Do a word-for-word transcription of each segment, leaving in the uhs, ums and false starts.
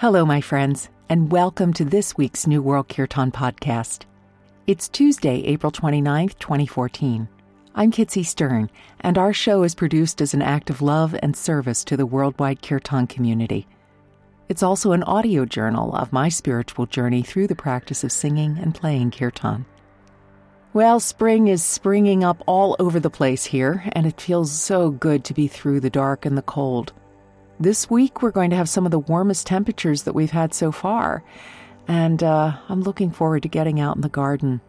Hello, my friends, and welcome to this week's New World Kirtan podcast. It's Tuesday, April twenty-ninth, twenty fourteen. I'm Kitsy Stern, and our show is produced as an act of love and service to the worldwide Kirtan community. It's also an audio journal of my spiritual journey through the practice of singing and playing Kirtan. Well, spring is springing up all over the place here, and it feels so good to be through the dark and the cold. This week, we're going to have some of the warmest temperatures that we've had so far, and uh, I'm looking forward to getting out in the garden.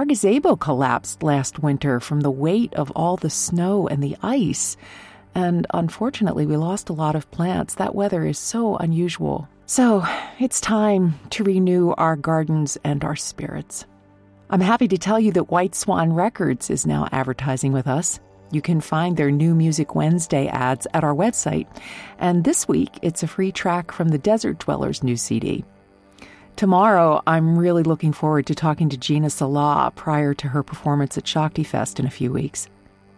Our gazebo collapsed last winter from the weight of all the snow and the ice, and unfortunately, we lost a lot of plants. That weather is so unusual. So, it's time to renew our gardens and our spirits. I'm happy to tell you that White Swan Records is now advertising with us. You can find their new Music Wednesday ads at our website. And this week, it's a free track from the Desert Dwellers' new C D. Tomorrow, I'm really looking forward to talking to Gina Salah prior to her performance at BhaktiFest in a few weeks.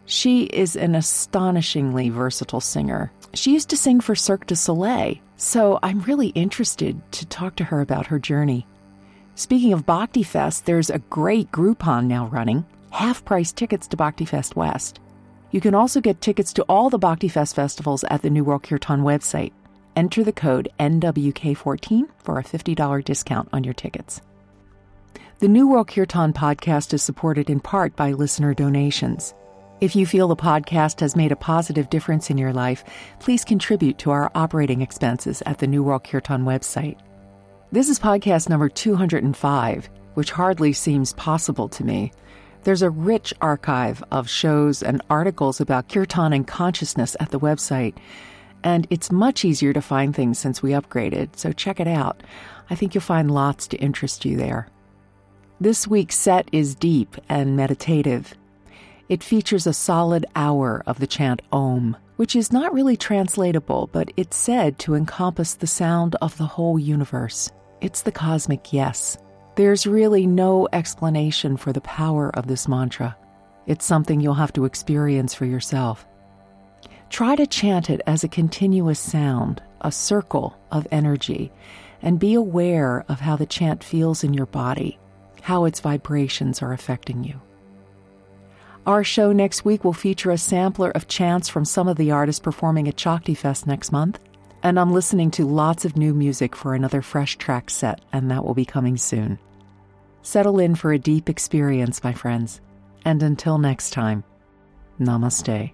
She is an astonishingly versatile singer. She used to sing for Cirque du Soleil, so I'm really interested to talk to her about her journey. Speaking of BhaktiFest, there's a great Groupon now running. Half-price tickets to BhaktiFest West. You can also get tickets to all the BhaktiFest festivals at the New World Kirtan website. Enter the code N W K fourteen for a fifty dollars discount on your tickets. The New World Kirtan podcast is supported in part by listener donations. If you feel the podcast has made a positive difference in your life, please contribute to our operating expenses at the New World Kirtan website. This is podcast number two hundred five, which hardly seems possible to me. There's a rich archive of shows and articles about Kirtan and consciousness at the website, and it's much easier to find things since we upgraded, so check it out. I think you'll find lots to interest you there. This week's set is deep and meditative. It features a solid hour of the chant Om, which is not really translatable, but it's said to encompass the sound of the whole universe. It's the cosmic yes. There's really no explanation for the power of this mantra. It's something you'll have to experience for yourself. Try to chant it as a continuous sound, a circle of energy, and be aware of how the chant feels in your body, how its vibrations are affecting you. Our show next week will feature a sampler of chants from some of the artists performing at BhaktiFest next month. And I'm listening to lots of new music for another fresh track set, and that will be coming soon. Settle in for a deep experience, my friends. And until next time, namaste.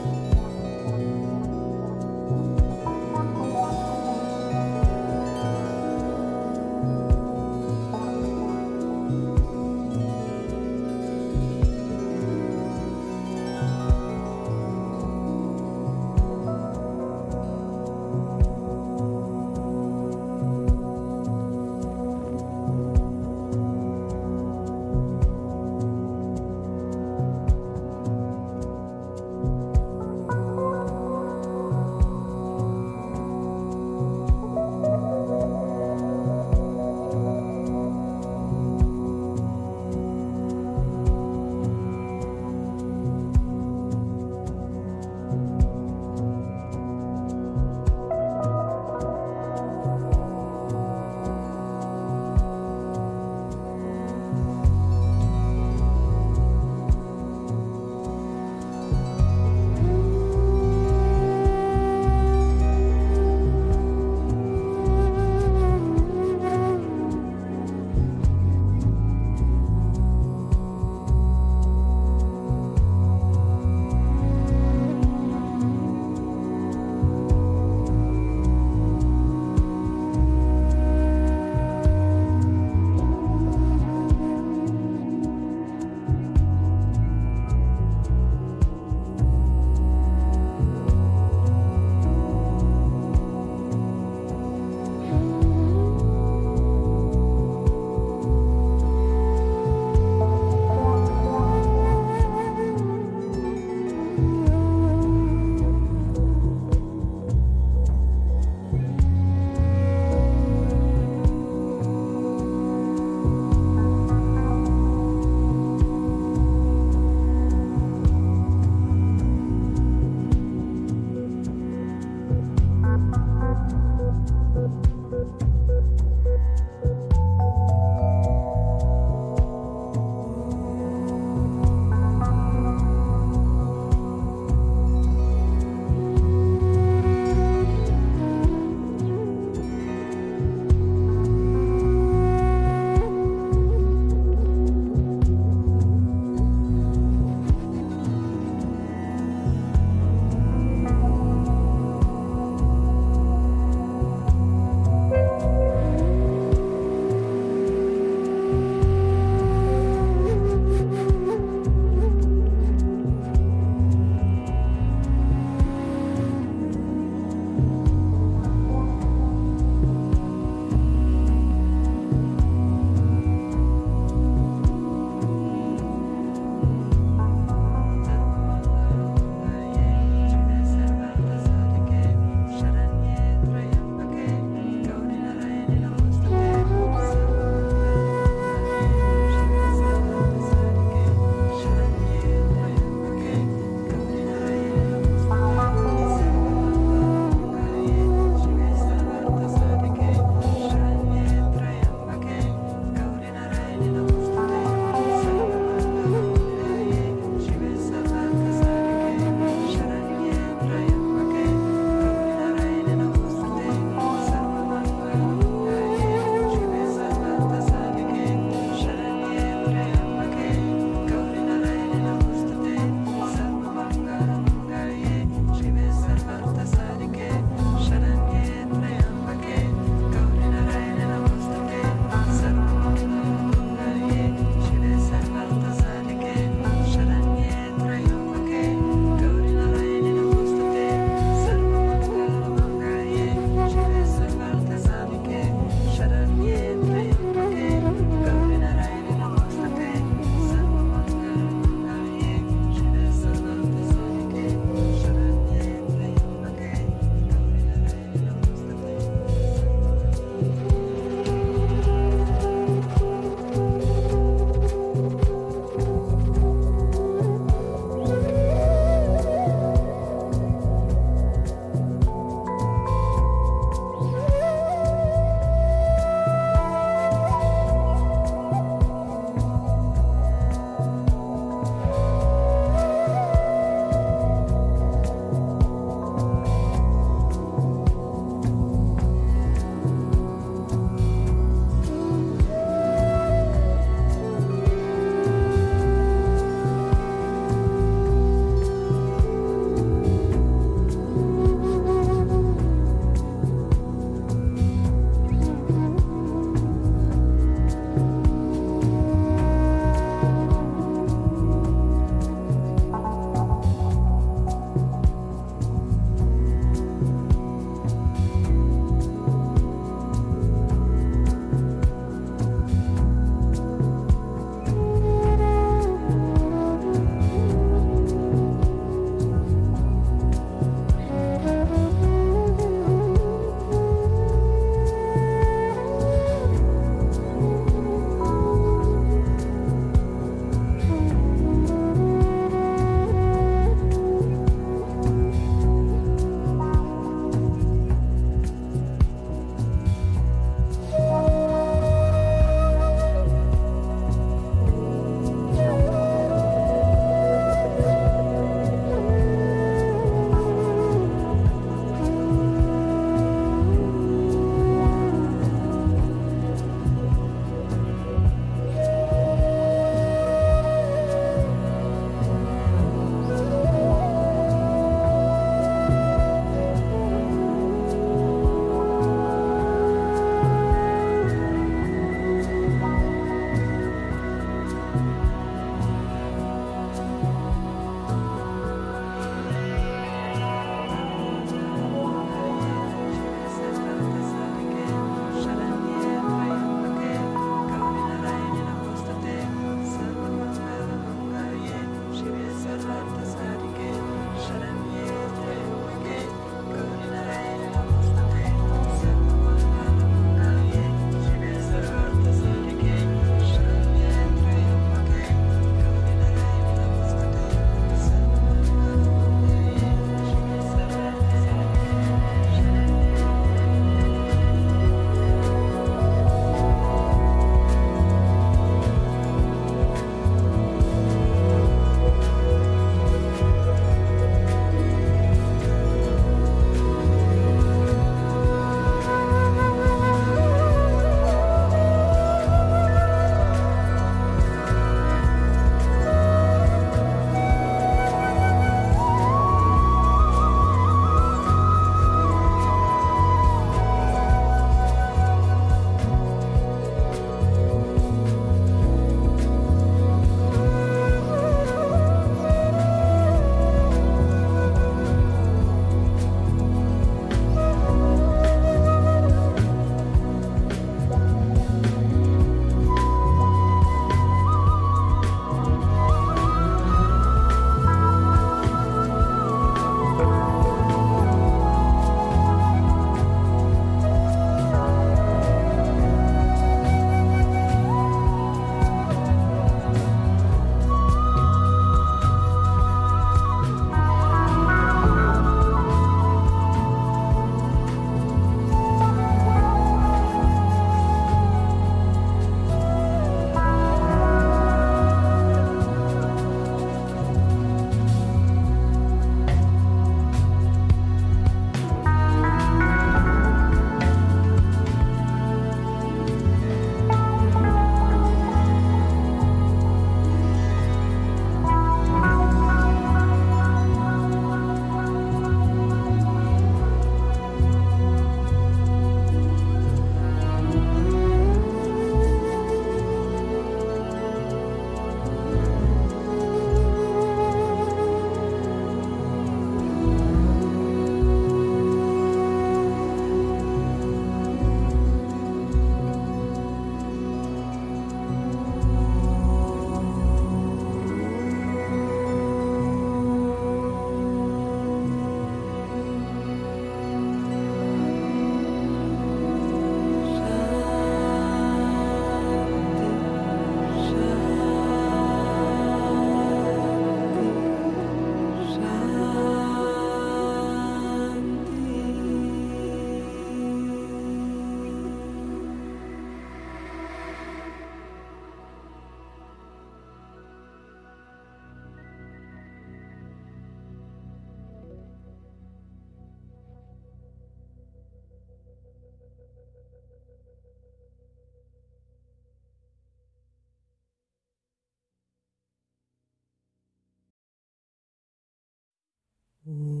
Om.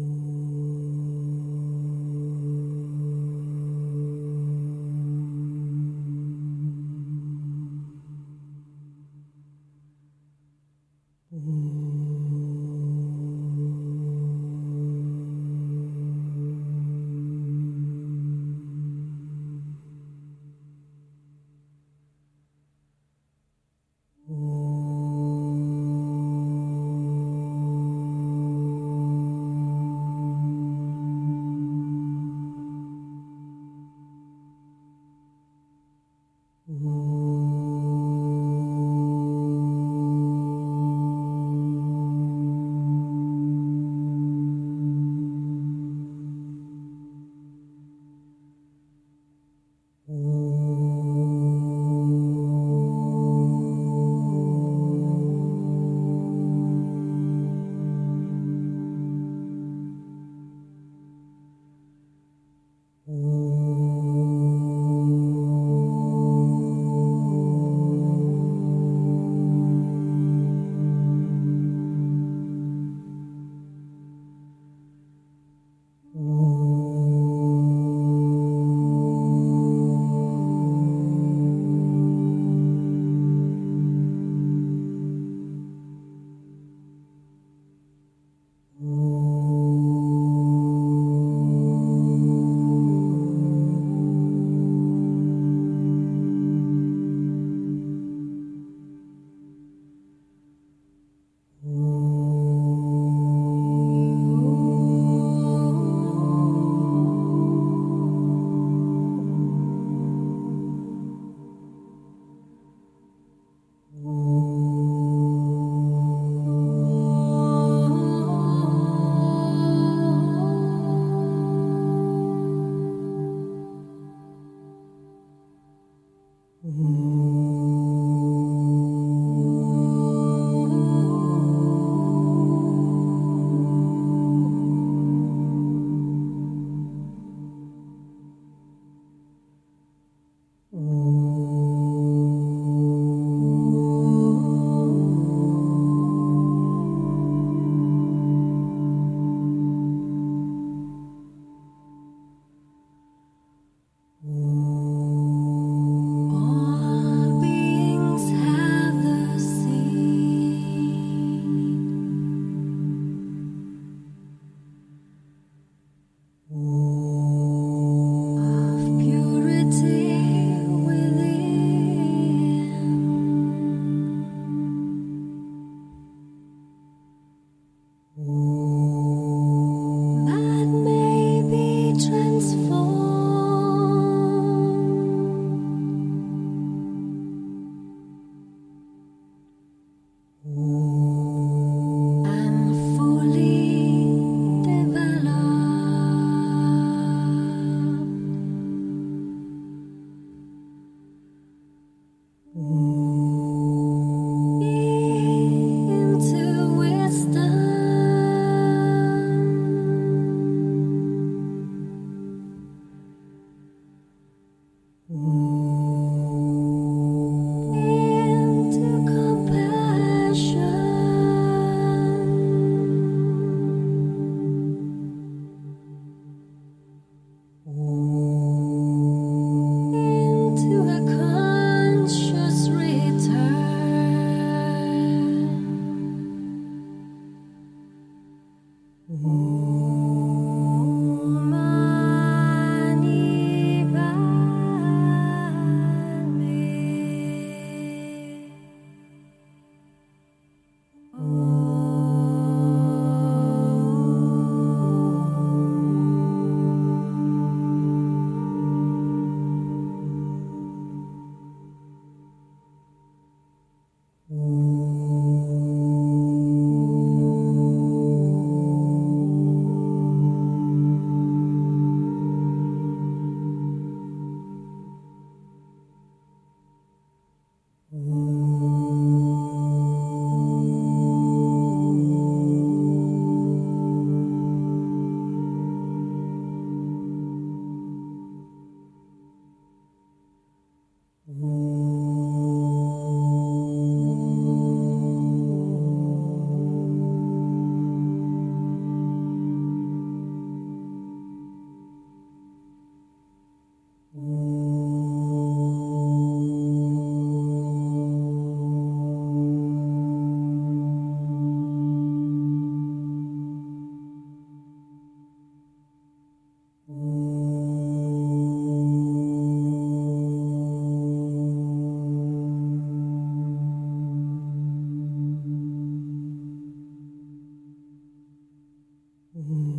Mm-hmm.